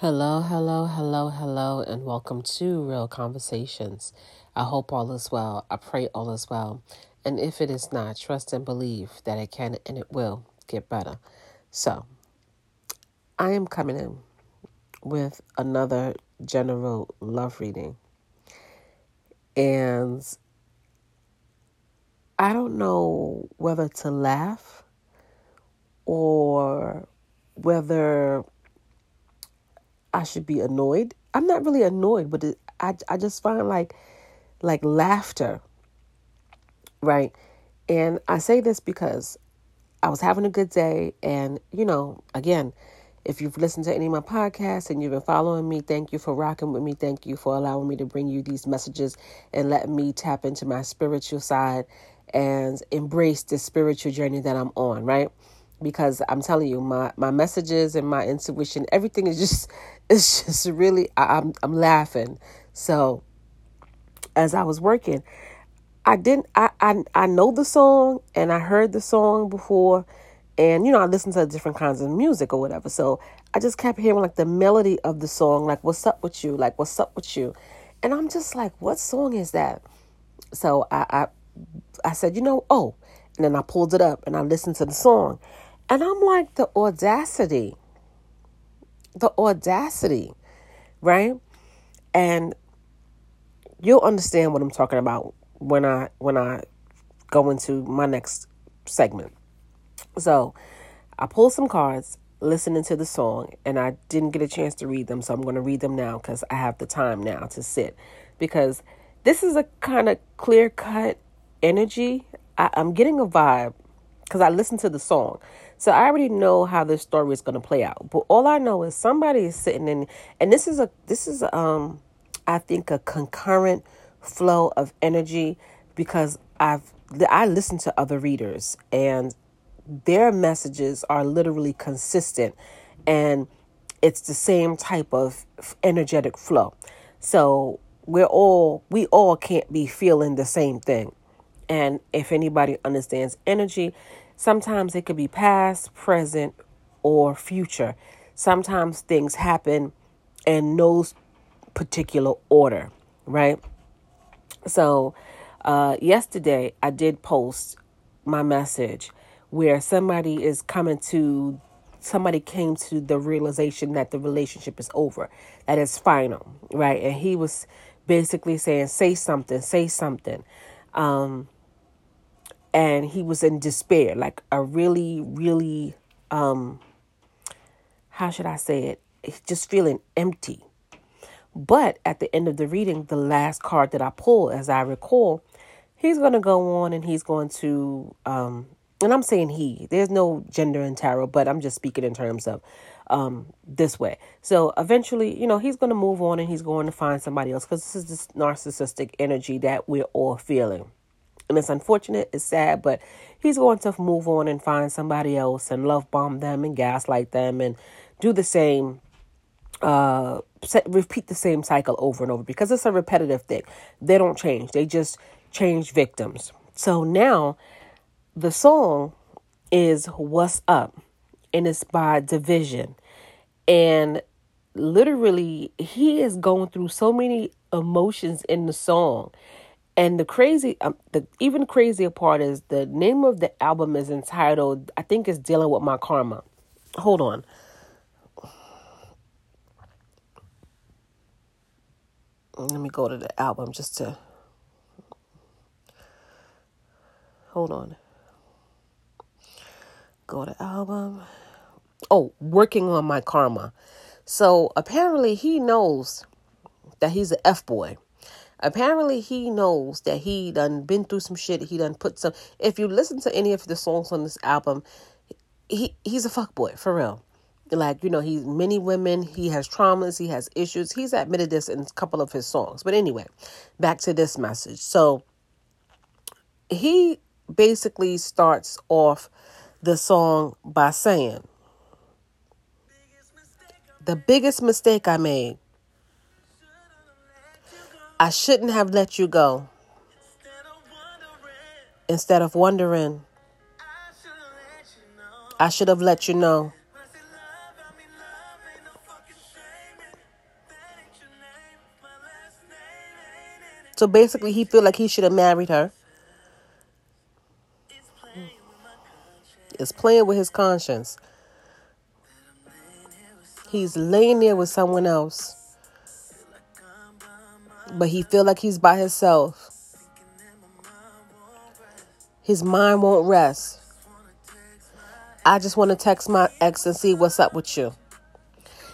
Hello, and welcome to Real Conversations. I hope all is well. I pray all is well. And if it is not, trust and believe that it can and it will get better. So, I am coming in with another general love reading. And I don't know whether to laugh or whether I should be annoyed. I'm not really annoyed, but I just find like laughter, right? And I say this because I was having a good day. And, you know, again, if you've listened to any of my podcasts and you've been following me, thank you for rocking with me. Thank you for allowing me to bring you these messages and let me tap into my spiritual side and embrace this spiritual journey that I'm on, right? Because I'm telling you, my messages and my intuition, everything is just, it's just really, I'm laughing. So as I was working, I know the song and I heard the song before, and, you know, I listened to different kinds of music or whatever. So I just kept hearing like the melody of the song, like, what's up with you? Like, what's up with you? And I'm just like, what song is that? So I said, you know, oh, and then I pulled it up and I listened to the song. And I'm like, the audacity, right? And you'll understand what I'm talking about when I go into my next segment. So I pulled some cards, listening to the song, and I didn't get a chance to read them. So I'm going to read them now because I have the time now to sit. Because this is a kind of clear-cut energy. I'm getting a vibe because I listened to the song. So I already know how this story is going to play out. But all I know is somebody is sitting in, and this is I think a concurrent flow of energy, because I listen to other readers and their messages are literally consistent, and it's the same type of energetic flow. So we all can't be feeling the same thing. And if anybody understands energy, sometimes it could be past, present, or future. Sometimes things happen in no particular order, right? So yesterday I did post my message where somebody came to the realization that the relationship is over, that it's final, right? And he was basically saying, say something. And he was in despair, like a really, really, how should I say it? He's just feeling empty. But at the end of the reading, the last card that I pull, as I recall, he's going to go on and he's going to, and I'm saying he, there's no gender in tarot, but I'm just speaking in terms of, this way. So eventually, you know, he's going to move on and he's going to find somebody else, because this is this narcissistic energy that we're all feeling. And it's unfortunate, it's sad, but he's going to move on and find somebody else and love bomb them and gaslight them and do the same, repeat the same cycle over and over, because it's a repetitive thing. They don't change. They just change victims. So now the song is What's Up, and it's by Division. And literally he is going through so many emotions in the song. And the crazy, the even crazier part is the name of the album is entitled, I think it's Dealing With My Karma. Hold on. Let me go to the album just to, hold on. Go to album. Oh, Working On My Karma. So apparently he knows that he's an F-boy. Apparently, he knows that he done been through some shit. He done put some... If you listen to any of the songs on this album, he's a fuckboy, for real. Like, you know, he's many women. He has traumas. He has issues. He's admitted this in a couple of his songs. But anyway, back to this message. So, he basically starts off the song by saying, the biggest mistake I made, I shouldn't have let you go. Instead of wondering, I should have let you know. So basically, he feel like he should have married her. It's playing with his conscience. He's laying there with someone else, but he feel like he's by himself. His mind won't rest. I just want to text my ex and see what's up with you.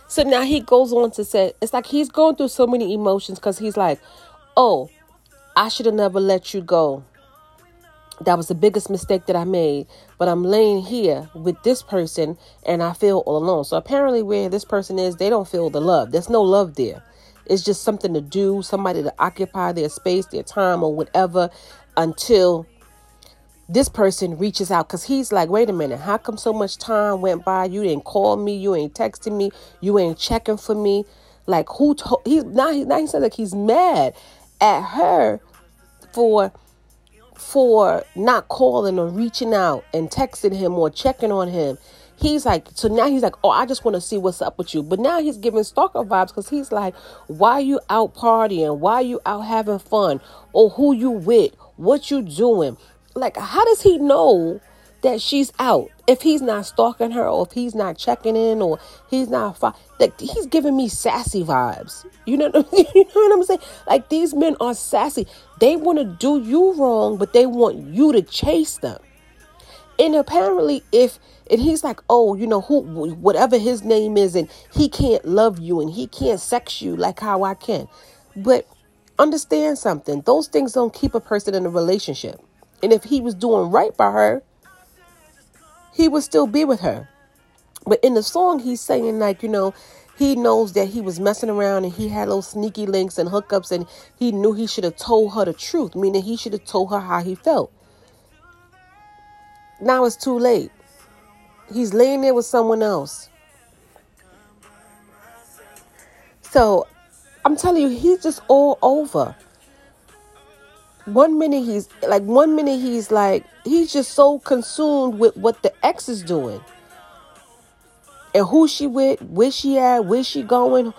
So now he goes on to say, it's like he's going through so many emotions because he's like, oh, I should have never let you go. That was the biggest mistake that I made. But I'm laying here with this person and I feel all alone. So apparently where this person is, they don't feel the love. There's no love there. It's just something to do, somebody to occupy their space, their time or whatever until this person reaches out. Because he's like, wait a minute, how come so much time went by? You didn't call me. You ain't texting me. You ain't checking for me. Like who told? Now he said like he's mad at her for not calling or reaching out and texting him or checking on him. He's like, so now he's like, oh, I just want to see what's up with you. But now he's giving stalker vibes because he's like, why are you out partying? Why are you out having fun? Or who you with? What you doing? Like, how does he know that she's out if he's not stalking her or if he's not checking in or he's not... like, he's giving me sassy vibes. You know what I'm saying? Like, these men are sassy. They want to do you wrong, but they want you to chase them. And apparently and he's like, oh, you know, who, whatever his name is, and he can't love you and he can't sex you like how I can. But understand something. Those things don't keep a person in a relationship. And if he was doing right by her, he would still be with her. But in the song, he's saying like, you know, he knows that he was messing around and he had little sneaky links and hookups and he knew he should have told her the truth, meaning he should have told her how he felt. Now it's too late. He's laying there with someone else. So I'm telling you, he's just all over. One minute he's like he's just so consumed with what the ex is doing and who she with, where she at, where she going,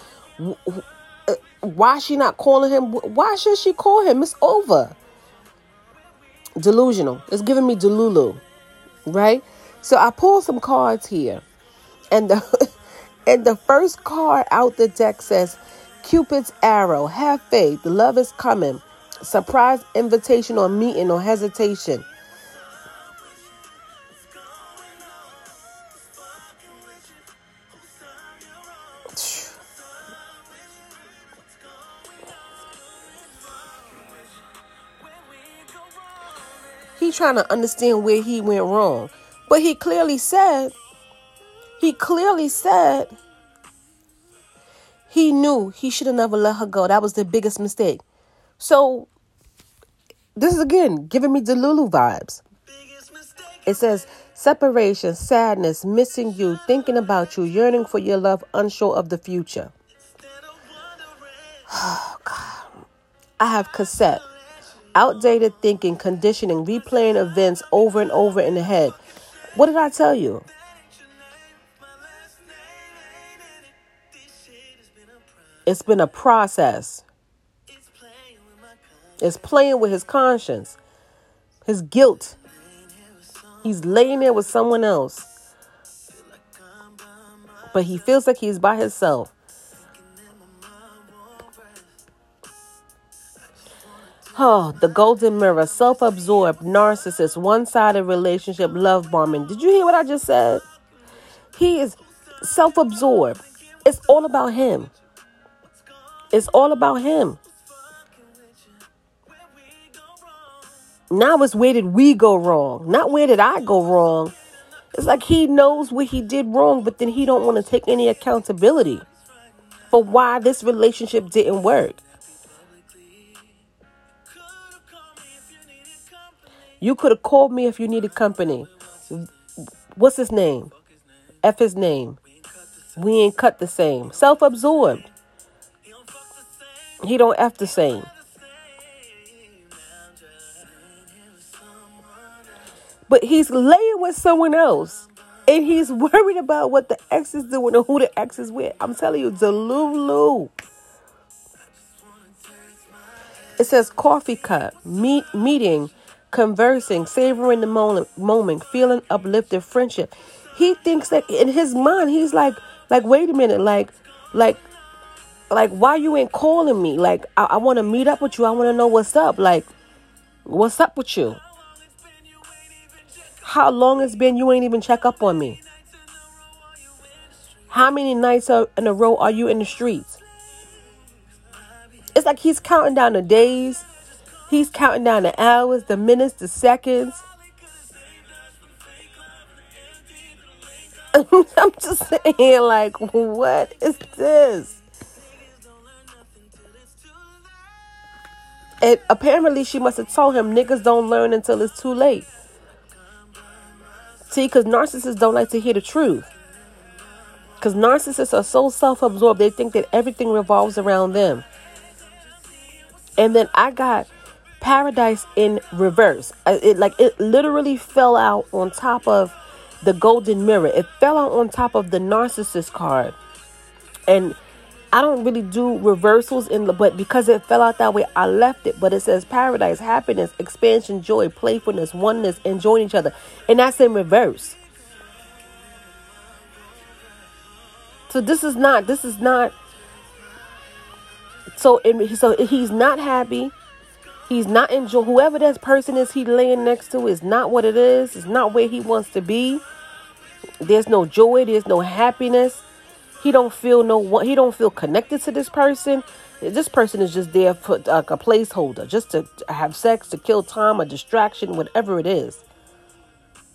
why she not calling him, why should she call him? It's over. Delusional. It's giving me Delulu, right? So I pulled some cards here, and the first card out the deck says, Cupid's arrow. Have faith. Love is coming. Surprise invitation or meeting or hesitation. He's trying to understand where he went wrong. But he clearly said he knew he should have never let her go. That was the biggest mistake. So this is, again, giving me Delulu vibes. It says separation, sadness, missing you, thinking about you, yearning for your love, unsure of the future. Oh, God. I have cassette. Outdated thinking, conditioning, replaying events over and over in the head. What did I tell you? It's been a process. It's playing with his conscience, his guilt. He's laying there with someone else, but he feels like he's by himself. Oh, the golden mirror, self-absorbed, narcissist, one-sided relationship, love bombing. Did you hear what I just said? He is self-absorbed. It's all about him. It's all about him. Now it's where did we go wrong? Not where did I go wrong? It's like he knows what he did wrong, but then he don't want to take any accountability for why this relationship didn't work. You could have called me if you needed company. What's his name? F his name. We ain't cut the same. Self-absorbed. He don't F the same. But he's laying with someone else and he's worried about what the ex is doing or who the ex is with. I'm telling you, Delulu. It says coffee cup, meeting, conversing, savoring the moment, feeling uplifted, friendship. He thinks that in his mind, he's like, wait a minute, like, why you ain't calling me? Like, I want to meet up with you. I want to know what's up. Like, what's up with you? How long it's been you ain't even check up on me? How many nights in a row are you in the streets? It's like he's counting down the days. He's counting down the hours, the minutes, the seconds. I'm just saying, like, what is this? And apparently she must have told him niggas don't learn until it's too late. See, because narcissists don't like to hear the truth. Because narcissists are so self-absorbed, they think that everything revolves around them. And then I got paradise in reverse. It literally fell out on top of the golden mirror. It fell out on top of the narcissist card. And I don't really do reversals, but because it fell out that way, I left it. But it says paradise, happiness, expansion, joy, playfulness, oneness, enjoying each other. And that's in reverse. So this is not. So he's not happy. He's not enjoying. Whoever that person is he laying next to is not what it is. It's not where he wants to be. There's no joy. There's no happiness. He don't feel connected to this person. This person is just there for like a placeholder, just to have sex, to kill time, a distraction, whatever it is.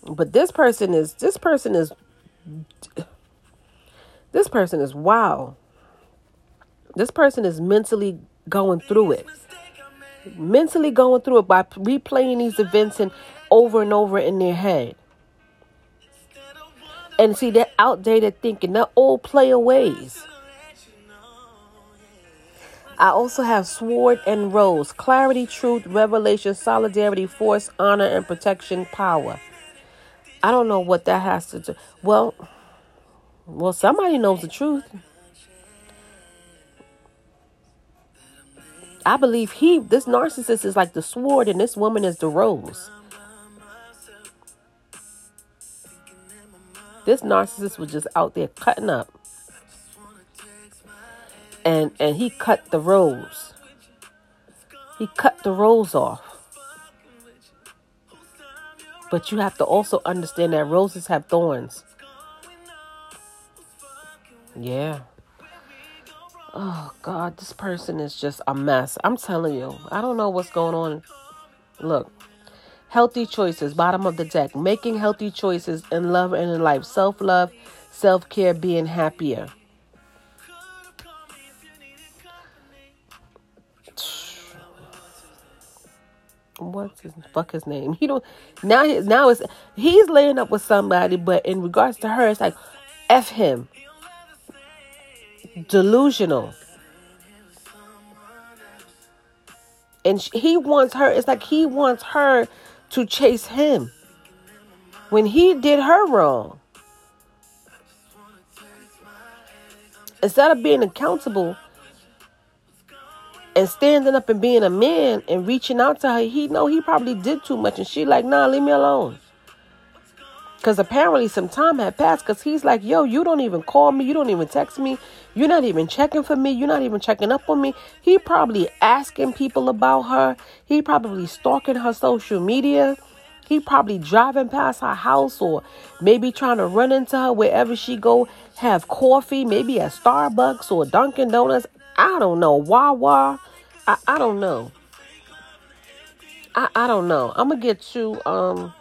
But this person is wow. This person is mentally going through it by replaying these events and over in their head. And see, they're outdated thinking. They're old player ways. I also have sword and rose, clarity, truth, revelation, solidarity, force, honor, and protection, power. I don't know what that has to do. Well, somebody knows the truth. I believe this narcissist is like the sword and this woman is the rose. This narcissist was just out there cutting up. And he cut the rose. He cut the rose off. But you have to also understand that roses have thorns. Yeah. Oh, God, this person is just a mess. I'm telling you. I don't know what's going on. Look. Healthy choices, bottom of the deck. Making healthy choices in love and in life. Self-love, self-care, being happier. What's his fucker's name? He don't. Now it's he's laying up with somebody, but in regards to her, it's like, F him. Delusional. And he wants her. It's like he wants her to chase him when he did her wrong. Instead of being accountable and standing up and being a man and reaching out to her, he probably did too much, and she like, nah, leave me alone. Because apparently some time had passed, because he's like, yo, you don't even call me. You don't even text me. You're not even checking for me. You're not even checking up on me. He probably asking people about her. He probably stalking her social media. He probably driving past her house or maybe trying to run into her wherever she go, have coffee, maybe at Starbucks or Dunkin' Donuts. I don't know. Wawa. I don't know. I don't know. I'm going to get you...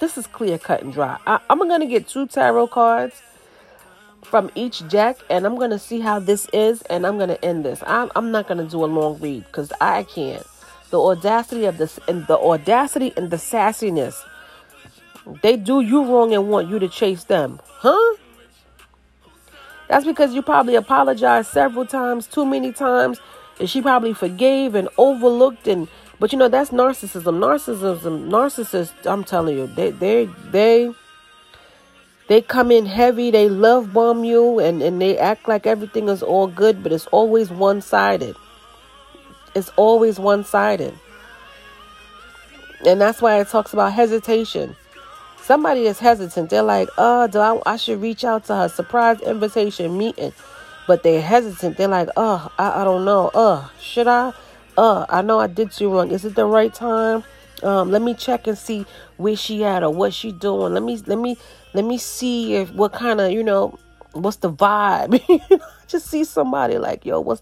This is clear, cut, and dry. I'm going to get 2 tarot cards from each deck, and I'm going to see how this is, and I'm going to end this. I'm not going to do a long read because I can't. The audacity and the sassiness. They do you wrong and want you to chase them. Huh? That's because you probably apologized several times, too many times, and she probably forgave and overlooked and... But, you know, that's narcissism. Narcissists, I'm telling you, they They come in heavy, they love bomb you, and they act like everything is all good, but it's always one-sided. It's always one-sided. And that's why it talks about hesitation. Somebody is hesitant. They're like, I should reach out to her. Surprise invitation meeting. But they're hesitant. They're like, I don't know. Should I? I know I did you wrong. Is it the right time? Let me check and see where she at or what she doing. Let me see if what kind of, what's the vibe? Just see somebody like, yo,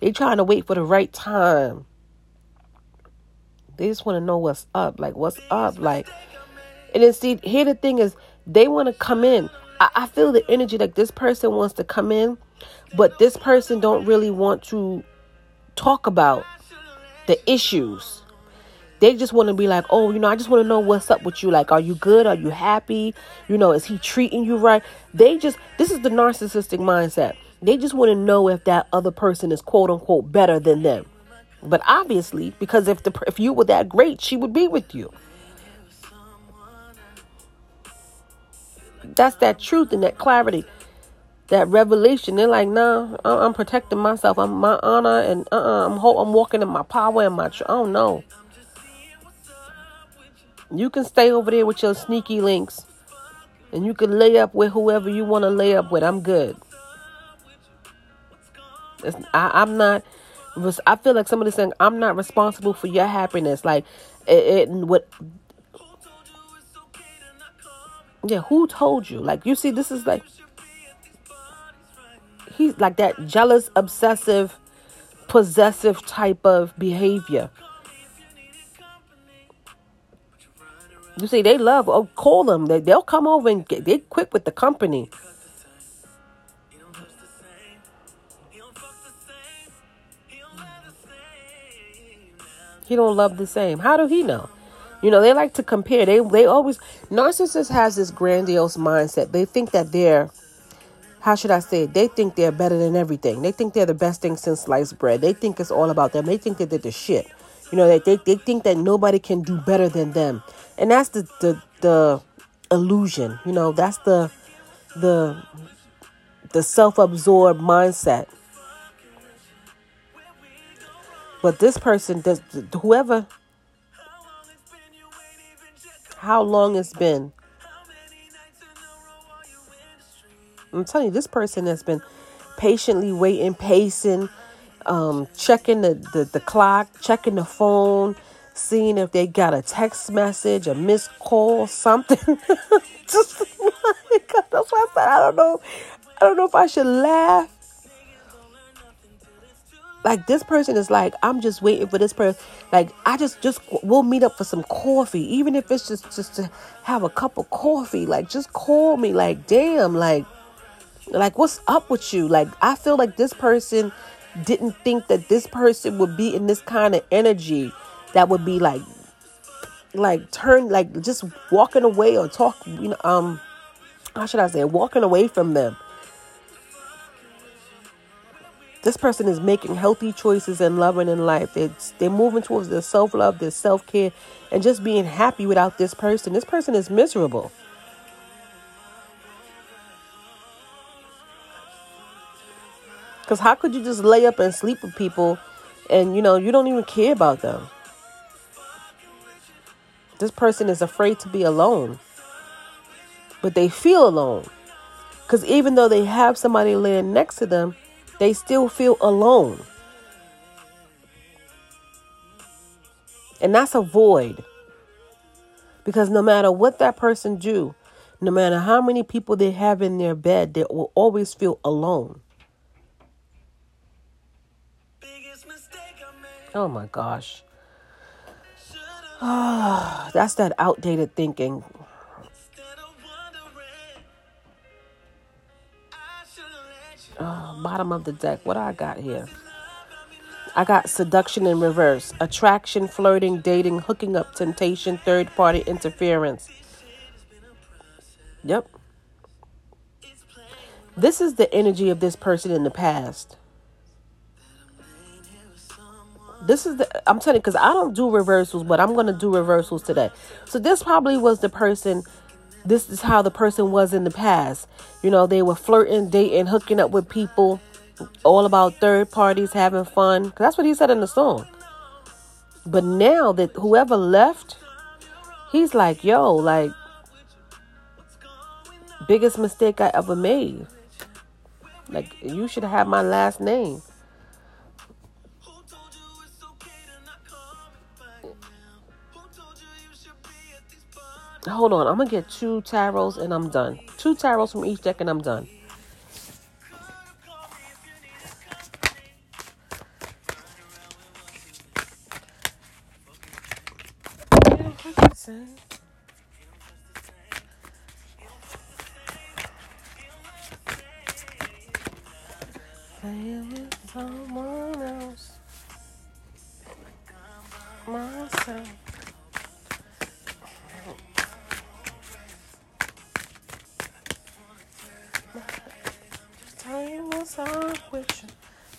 they trying to wait for the right time. They just want to know what's up. Like, what's up? Like, and then see, here the thing is, they want to come in. I feel the energy like this person wants to come in, but this person don't really want to talk about the issues. They just want to be like, I just want to know what's up with you. Like, are you good? Are you happy? Is he treating you right? This is the narcissistic mindset. They just want to know if that other person is quote unquote better than them. But obviously, because if you were that great, she would be with you. That's that truth and that clarity, that revelation. They're like, nah, I'm protecting myself. I'm my honor, and I'm walking in my power and my truth. I don't know. You can stay over there with your sneaky links, and you can lay up with whoever you want to lay up with. I'm good. I feel like somebody's saying, I'm not responsible for your happiness. Like, yeah, who told you? Like, you see, this is like, he's like that jealous, obsessive, possessive type of behavior. You see, they love, call them. They'll come over and they quick with the company. He don't love the same. How do he know? They like to compare. They always, narcissists has this grandiose mindset. They think that they're, how should I say it? They think they're better than everything. They think they're the best thing since sliced bread. They think it's all about them. They think that they're the shit. They think that nobody can do better than them. And that's the illusion. That's the self-absorbed mindset. But this person does, whoever, how long it's been. I'm telling you, this person has been patiently waiting, pacing, checking the clock, checking the phone, seeing if they got a text message, a missed call, something. Just, that's why I said, I don't know if I should laugh. Like, this person is like, I'm just waiting for this person. Like, we'll meet up for some coffee. Even if it's just to have a cup of coffee. Like, just call me. Like, damn. Like, what's up with you? Like, I feel like this person didn't think that this person would be in this kind of energy that would be like just walking away or talk, how should I say, walking away from them. This person is making healthy choices and loving in life. They're moving towards their self-love, their self-care, and just being happy without this person. This person is miserable. Because how could you just lay up and sleep with people and, you don't even care about them? This person is afraid to be alone. But they feel alone. Because even though they have somebody laying next to them, they still feel alone. And that's a void. Because no matter what that person do, no matter how many people they have in their bed, they will always feel alone. Oh my gosh. That's that outdated thinking. Bottom of the deck. What I got here? I got seduction in reverse. Attraction, flirting, dating, hooking up, temptation, third party interference. Yep. This is the energy of this person in the past. I'm telling you, because I don't do reversals, but I'm going to do reversals today. So this probably was the person this is how the person was in the past. You know, they were flirting, dating, hooking up with people, all about third parties, having fun. 'Cause that's what he said in the song. But now that whoever left, he's like, yo, like, biggest mistake I ever made. Like, you should have my last name. Hold on, I'm going to get two tarots and I'm done. Two tarots from each deck and I'm done.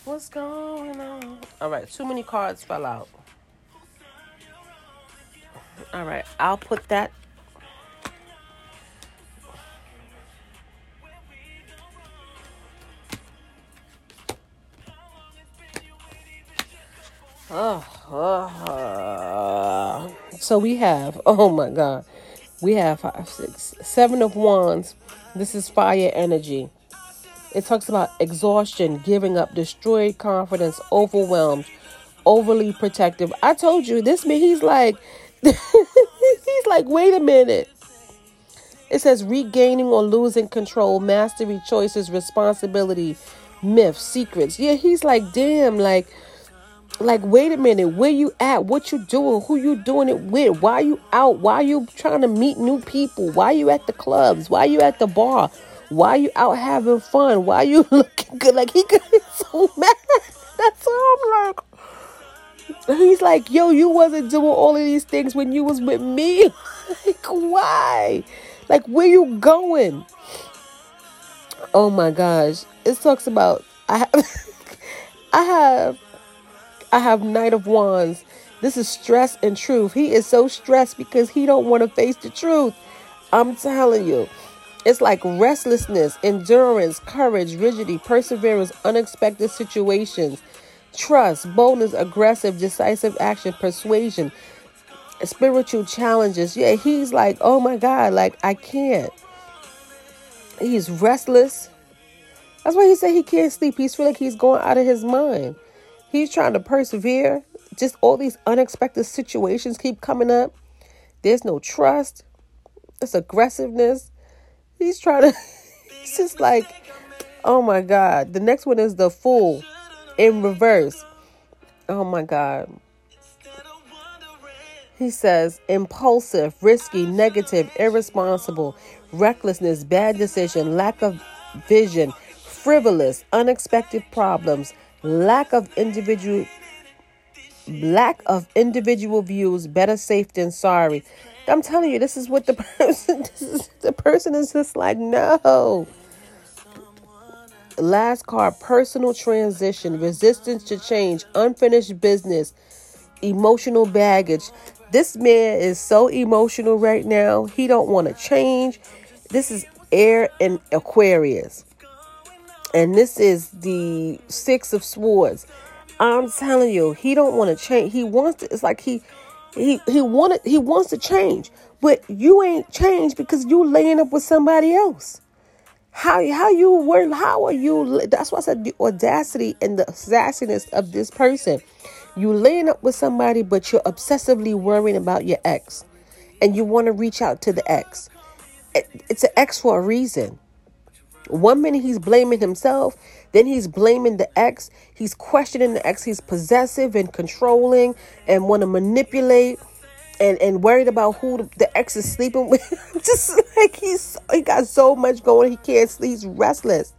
What's going on? All right, too many cards fell out. All right, I'll put that. So we have, oh my God, we have 5, 6, 7 of Wands. This is fire energy. It talks about exhaustion, giving up, destroyed confidence, overwhelmed, overly protective. I told you, this man, he's like, he's like, wait a minute. It says regaining or losing control, mastery, choices, responsibility, myths, secrets. Yeah, he's like, damn, like, wait a minute. Where you at? What you doing? Who you doing it with? Why you out? Why you trying to meet new people? Why you at the clubs? Why you at the bar? Why you out having fun? Why you looking good? Like, he got so mad. That's all I'm like. He's like, yo, you wasn't doing all of these things when you was with me. Like, why? Like, where you going? Oh my gosh. It talks about, I have Knight of Wands. This is stress and truth. He is so stressed because he don't want to face the truth. I'm telling you. It's like restlessness, endurance, courage, rigidity, perseverance, unexpected situations, trust, boldness, aggressive, decisive action, persuasion, spiritual challenges. Yeah, he's like, oh my God, like, I can't. He's restless. That's why he said he can't sleep. He's feeling like he's going out of his mind. He's trying to persevere. Just all these unexpected situations keep coming up. There's no trust. It's aggressiveness. He's trying to, it's just like, oh my God. The next one is the Fool in reverse. Oh my God. He says impulsive, risky, negative, irresponsible, recklessness, bad decision, lack of vision, frivolous, unexpected problems, lack of individual views, better safe than sorry. I'm telling you, this is what the person, is just like, no. Last card, personal transition, resistance to change, unfinished business, emotional baggage. This man is so emotional right now. He don't want to change. This is air in Aquarius. And this is the Six of Swords. I'm telling you, he don't want to change. He wants to, it's like he wants to change, but you ain't changed because you laying up with somebody else. How are you? That's why I said the audacity and the sassiness of this person. You laying up with somebody, but you're obsessively worrying about your ex, and you want to reach out to the ex. It's an ex for a reason. One minute he's blaming himself, then he's blaming the ex. He's questioning the ex. He's possessive and controlling and want to manipulate and worried about who the ex is sleeping with. Just like he got so much going. He can't sleep. He's restless.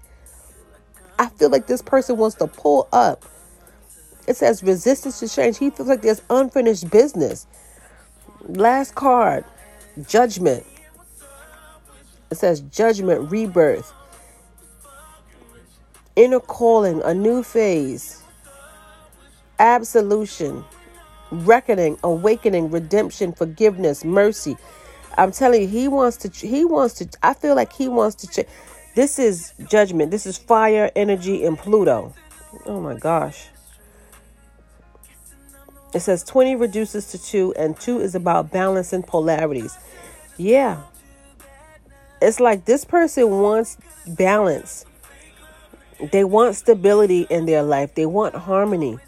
I feel like this person wants to pull up. It says resistance to change. He feels like there's unfinished business. Last card, Judgment. It says judgment, rebirth. Inner calling, a new phase, absolution, reckoning, awakening, redemption, forgiveness, mercy. I'm telling you, he wants to, I feel like he wants to change. This is judgment. This is fire, energy, and Pluto. Oh my gosh. It says 20 reduces to 2, and 2 is about balancing polarities. Yeah. It's like this person wants balance. They want stability in their life. They want harmony.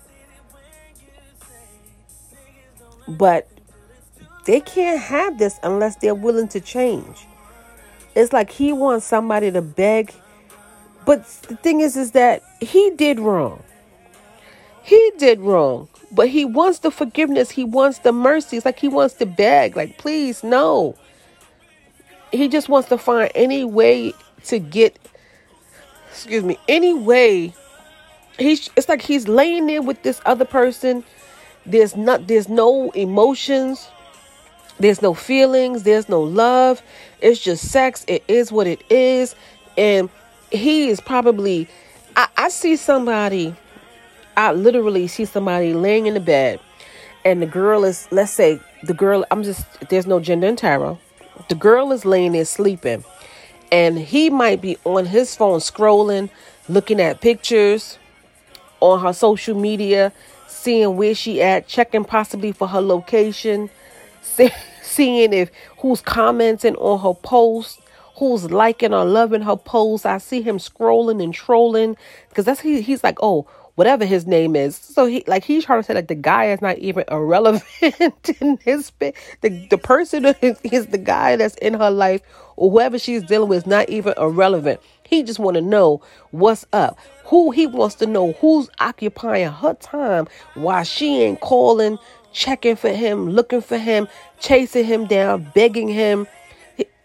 But they can't have this unless they're willing to change. It's like he wants somebody to beg. But the thing is that he did wrong. He did wrong. But he wants the forgiveness. He wants the mercy. It's like he wants to beg. Like, please, no. He just wants to find any way to get, excuse me, any way. It's like he's laying there with this other person. There's no emotions. There's no feelings. There's no love. It's just sex. It is what it is. And he is probably, I literally see somebody laying in the bed, and the girl is, let's say the girl, there's no gender in tarot. The girl is laying there sleeping, and he might be on his phone scrolling, looking at pictures on her social media, seeing where she at, checking possibly for her location, seeing if who's commenting on her post, who's liking or loving her post. I see him scrolling and trolling, because that's he's like, oh, whatever his name is. So he's trying to say like the guy is not even irrelevant in his, the person is the guy that's in her life, or whoever she's dealing with is not even irrelevant. He just want to know what's up. He wants to know who's occupying her time while she ain't calling, checking for him, looking for him, chasing him down, begging him.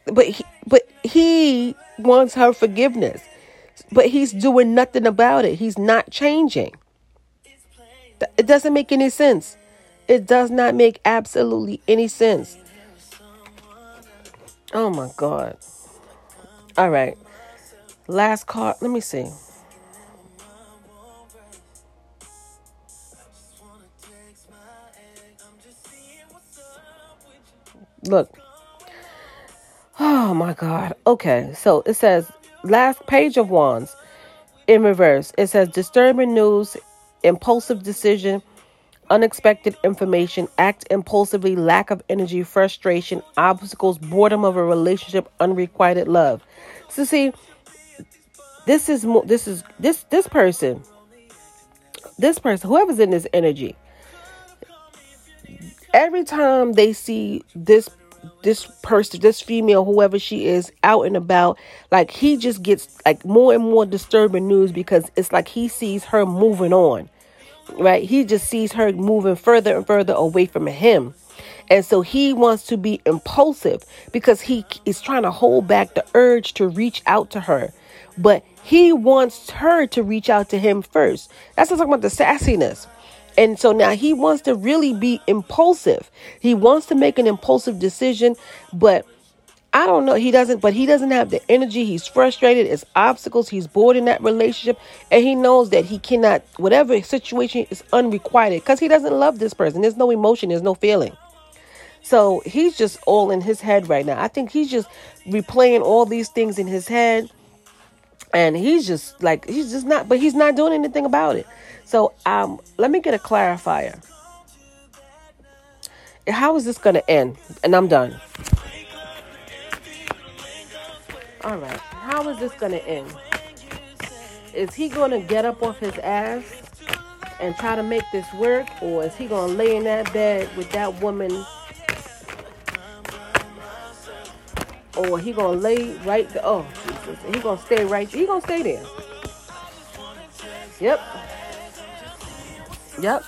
But he wants her forgiveness. But he's doing nothing about it. He's not changing. It doesn't make any sense. It does not make absolutely any sense. Oh my God. All right. Last card. Let me see. Look. Oh my God. Okay. So it says, last page of wands in reverse. It says disturbing news, impulsive decision, unexpected information, act impulsively, lack of energy, frustration, obstacles, boredom of a relationship, unrequited love. So see, this person, whoever's in this energy, every time they see this person, this female, whoever she is, out and about, like he just gets like more and more disturbing news, because it's like he sees her moving on, right? He just sees her moving further and further away from him. And so he wants to be impulsive because he is trying to hold back the urge to reach out to her, but he wants her to reach out to him first. That's what I'm talking about, the sassiness. And so now he wants to really be impulsive. He wants to make an impulsive decision, but I don't know. He doesn't have the energy. He's frustrated. It's obstacles. He's bored in that relationship. And he knows that he cannot, whatever situation is unrequited, because he doesn't love this person. There's no emotion. There's no feeling. So he's just all in his head right now. I think he's just replaying all these things in his head. And he's just not, but he's not doing anything about it. So let me get a clarifier. How is this going to end? And I'm done. All right. How is this going to end? Is he going to get up off his ass and try to make this work? Or is he going to lay in that bed with that woman? Or he going to lay right there? Oh, Jesus. He going to stay right there. He going to stay there. Yep. Yep.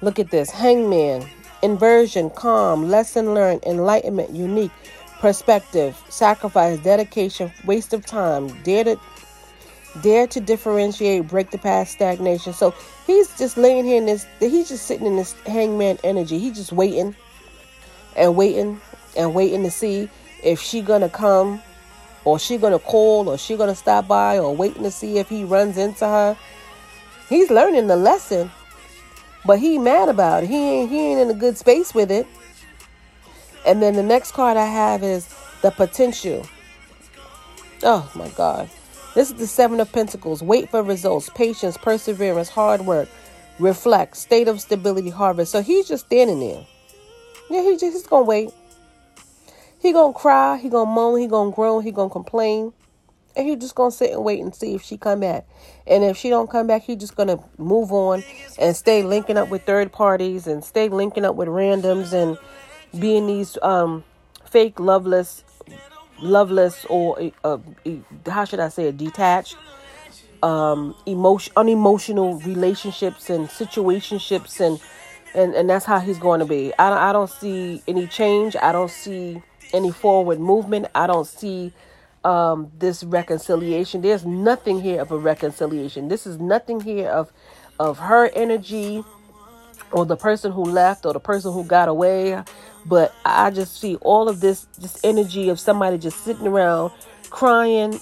Look at this. Hangman, inversion, calm, lesson learned, enlightenment, unique, perspective, sacrifice, dedication, waste of time, dare to differentiate, break the past, stagnation. So he's just laying here he's just sitting in this hangman energy. He's just waiting and waiting and waiting to see if she gonna come, or she gonna call, or she gonna stop by, or waiting to see if he runs into her. He's learning the lesson. But he mad about it. He ain't in a good space with it. And then the next card I have is the Potential. Oh, my God. This is the Seven of Pentacles. Wait for results, patience, perseverance, hard work, reflect, state of stability, harvest. So he's just standing there. Yeah, he's going to wait. He going to cry. He going to moan. He going to groan. He going to complain. And he just going to sit and wait and see if she come back. And if she don't come back, he just going to move on and stay linking up with third parties and stay linking up with randoms and being these fake loveless or detached unemotional relationships and situationships and that's how he's going to be. I don't see any change. I don't see any forward movement. I don't see this reconciliation. There's nothing here of a reconciliation. This is nothing here of her energy or the person who left or the person who got away. But I just see all of this energy of somebody just sitting around crying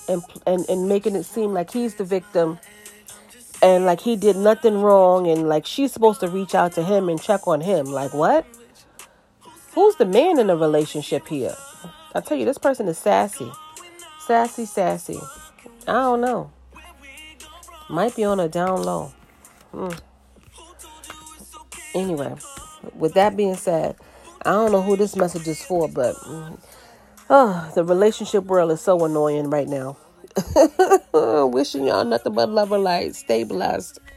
and making it seem like he's the victim and like he did nothing wrong and like she's supposed to reach out to him and check on him. Like, what? Who's the man in the relationship here? I tell you, this person is sassy. Sassy, sassy. I don't know. Might be on a down low. Anyway, with that being said, I don't know who this message is for, but the relationship world is so annoying right now. Wishing y'all nothing but love or light. Stay blessed.